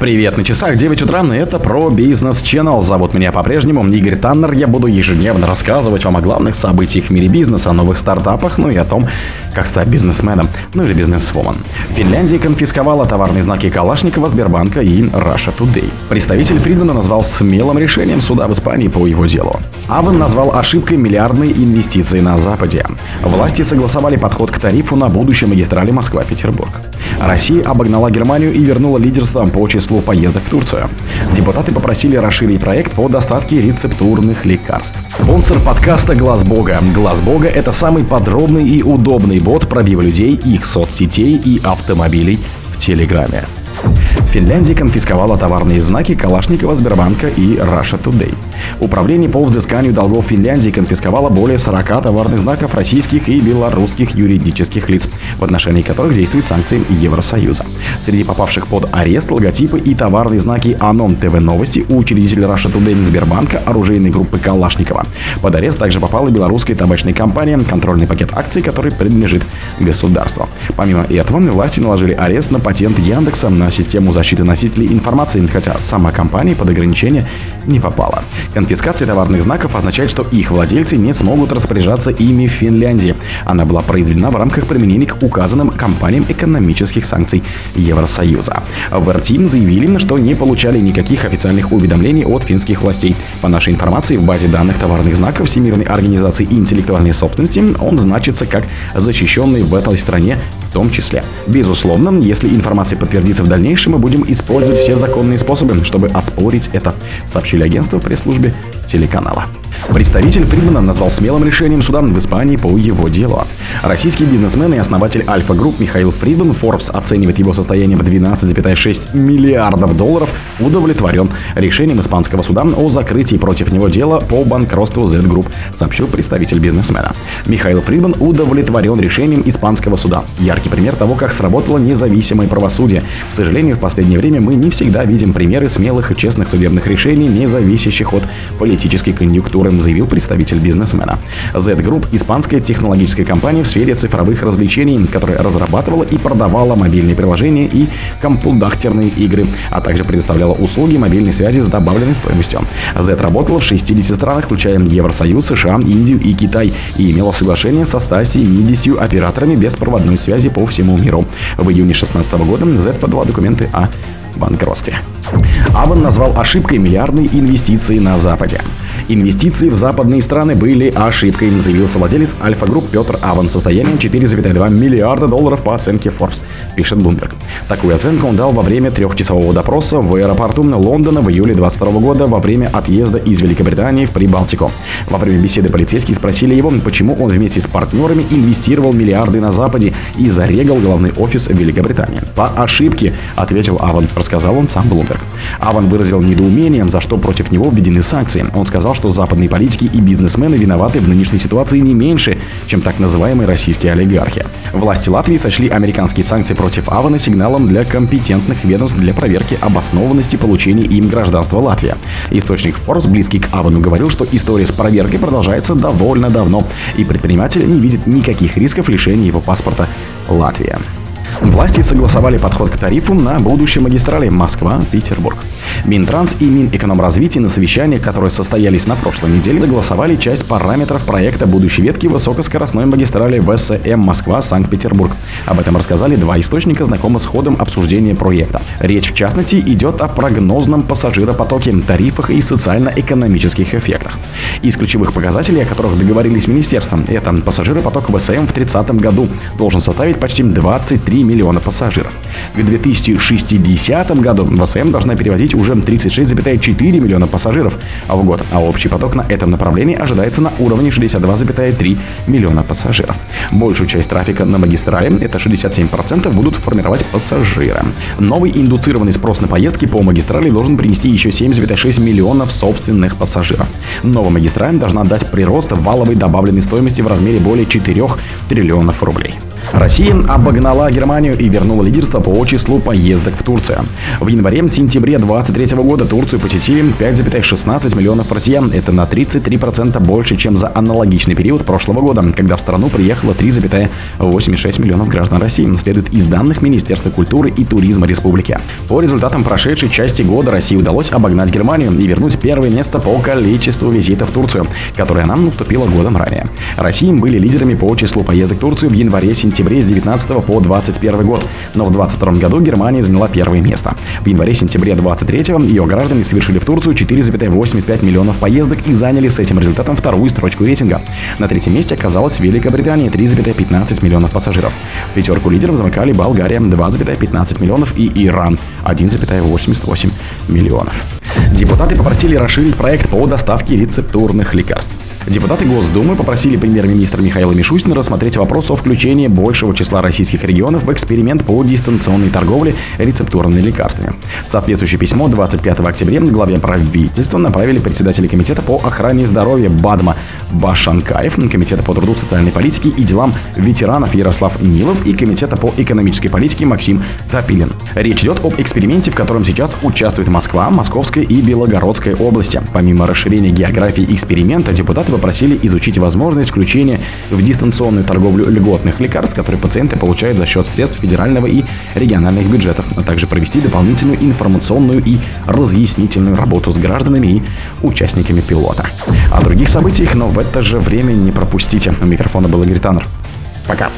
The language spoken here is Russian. Привет, на часах 9 утра, и это ProBusiness Channel. Зовут меня по-прежнему Игорь Таннер. Я буду ежедневно рассказывать вам о главных событиях в мире бизнеса, о новых стартапах, и о том, как стать бизнесменом, или бизнесвумен. Финляндия конфисковала товарные знаки Калашникова, Сбербанка и Russia Today. Представитель Фридмана назвал смелым решением суда в Испании по его делу. Авен назвал ошибкой миллиардные инвестиции на Западе. Власти согласовали подход к тарифу на будущей магистрали Москва-Петербург. Россия обогнала Германию и вернула лидерство по числу поездок в Турцию. Депутаты попросили расширить проект по доставке рецептурных лекарств. Спонсор подкаста «Глаз Бога». «Глаз Бога» — это самый подробный и удобный бот пробива людей, их соцсетей и автомобилей в Телеграме. Финляндия конфисковала товарные знаки Калашникова, Сбербанка и Russia Today. Управление по взысканию долгов Финляндии конфисковало более 40 товарных знаков российских и белорусских юридических лиц, в отношении которых действуют санкции Евросоюза. Среди попавших под арест логотипы и товарные знаки «Аном ТВ Новости», учредителя Russia Today, Сбербанка, оружейной группы Калашникова. Под арест также попала белорусская табачная компания, контрольный пакет акций, который принадлежит государству. Помимо этого, власти наложили арест на патент Яндекса на систему защиты носителей информации, хотя сама компания под ограничение не попала. Конфискация товарных знаков означает, что их владельцы не смогут распоряжаться ими в Финляндии. Она была произведена в рамках применения к указанным компаниям экономических санкций Евросоюза. В РТИМ заявили, что не получали никаких официальных уведомлений от финских властей. По нашей информации, в базе данных товарных знаков Всемирной организации интеллектуальной собственности он значится как защищенный в этой стране, в том числе. Безусловно, если информация подтвердится в дальнейшем, мы будем использовать все законные способы, чтобы оспорить это, сообщили агентство в пресс-службе телеканала. Представитель Фридмана назвал смелым решением суда в Испании по его делу. Российский бизнесмен и основатель Альфа-групп Михаил Фридман, Forbes оценивает его состояние в $12.6 миллиарда, удовлетворен решением испанского суда о закрытии против него дела по банкротству Z-Group, сообщил представитель бизнесмена. Михаил Фридман удовлетворен решением испанского суда. Яркий пример того, как сработало независимое правосудие. К сожалению, в последнее время мы не всегда видим примеры смелых и честных судебных решений, не зависящих от политической конъюнктуры, заявил представитель бизнесмена. Z-Group – испанская технологическая компания в сфере цифровых развлечений, которая разрабатывала и продавала мобильные приложения и компьютерные игры, а также предоставляла услуги мобильной связи с добавленной стоимостью. Z работала в 60 странах, включая Евросоюз, США, Индию и Китай, и имела соглашение со 170 операторами беспроводной связи по всему миру. В июне 2016 года Z подала документы о банкротстве. Авен назвал ошибкой миллиардные инвестиции на Западе. Инвестиции в западные страны были ошибкой, заявил совладелец Альфа-групп Пётр Авен с состоянием $4.2 миллиарда по оценке Forbes, пишет Bloomberg. Такую оценку он дал во время трехчасового допроса в аэропорту Лондона в июле 2022 года во время отъезда из Великобритании в Прибалтику. Во время беседы полицейские спросили его, почему он вместе с партнерами инвестировал миллиарды на Западе и зарегал главный офис в Великобритании. «По ошибке», — ответил Авен, рассказал он сам Bloomberg. Авен выразил недоумение, за что против него введены санкции. Он сказал, что западные политики и бизнесмены виноваты в нынешней ситуации не меньше, чем так называемые российские олигархи. Власти Латвии сочли американские санкции против Авена сигналом для компетентных ведомств для проверки обоснованности получения им гражданства Латвии. Источник Forbes, близкий к Авену, говорил, что история с проверкой продолжается довольно давно, и предприниматель не видит никаких рисков лишения его паспорта Латвии. Власти согласовали подход к тарифу на будущей магистрали Москва-Петербург. Минтранс и Минэкономразвитие на совещаниях, которые состоялись на прошлой неделе, согласовали часть параметров проекта будущей ветки высокоскоростной магистрали ВСМ Москва-Санкт-Петербург. Об этом рассказали два источника, знакомых с ходом обсуждения проекта. Речь, в частности, идет о прогнозном пассажиропотоке, тарифах и социально-экономических эффектах. Из ключевых показателей, о которых договорились министерством, это пассажиропоток ВСМ в 2030 году должен составить почти 23 миллиона пассажиров. К 2060 году ВСМ должна перевозить уже 36,4 миллиона пассажиров в год, а общий поток на этом направлении ожидается на уровне 62,3 миллиона пассажиров. Большую часть трафика на магистрали, это 67%, будут формировать пассажиры. Новый индуцированный спрос на поездки по магистрали должен принести еще 7,6 миллионов собственных пассажиров. Новая магистраль должна дать прирост валовой добавленной стоимости в размере более 4 триллионов рублей. Россия обогнала Германию и вернула лидерство по числу поездок в Турцию. В январе-сентябре 2023 года Турцию посетили 5,16 миллионов россиян. Это на 33% больше, чем за аналогичный период прошлого года, когда в страну приехало 3,86 миллионов граждан России, следует из данных Министерства культуры и туризма республики. По результатам прошедшей части года России удалось обогнать Германию и вернуть первое место по количеству визитов в Турцию, которое нам уступило годом ранее. России были лидерами по числу поездок в Турцию в январе-сентябре с 19 по 21 год, но в 2022 году Германия заняла первое место. В январе-сентябре 2023 ее граждане совершили в Турцию 4,85 миллионов поездок и заняли с этим результатом вторую строчку рейтинга. На третьем месте оказалась Великобритания 3,15 миллионов пассажиров. Пятерку лидеров замыкали Болгария 2,15 миллионов и Иран 1,88 миллионов. Депутаты попросили расширить проект по доставке рецептурных лекарств. Депутаты Госдумы попросили премьер-министра Михаила Мишустина рассмотреть вопрос о включении большего числа российских регионов в эксперимент по дистанционной торговле рецептурными лекарствами. Соответствующее письмо 25 октября главе правительства направили председатели Комитета по охране здоровья Бадма Башанкаев, Комитета по труду, социальной политике и делам ветеранов Ярослав Нилов и Комитета по экономической политике Максим Топилин. Речь идет об эксперименте, в котором сейчас участвуют Москва, Московская и Белгородская области. Помимо расширения географии эксперимента, депутаты попросили изучить возможность включения в дистанционную торговлю льготных лекарств, которые пациенты получают за счет средств федерального и региональных бюджетов, а также провести дополнительную информационную и разъяснительную работу с гражданами и участниками пилота. О других событиях, но в это же время не пропустите. У микрофона был Игорь Таннер. Пока.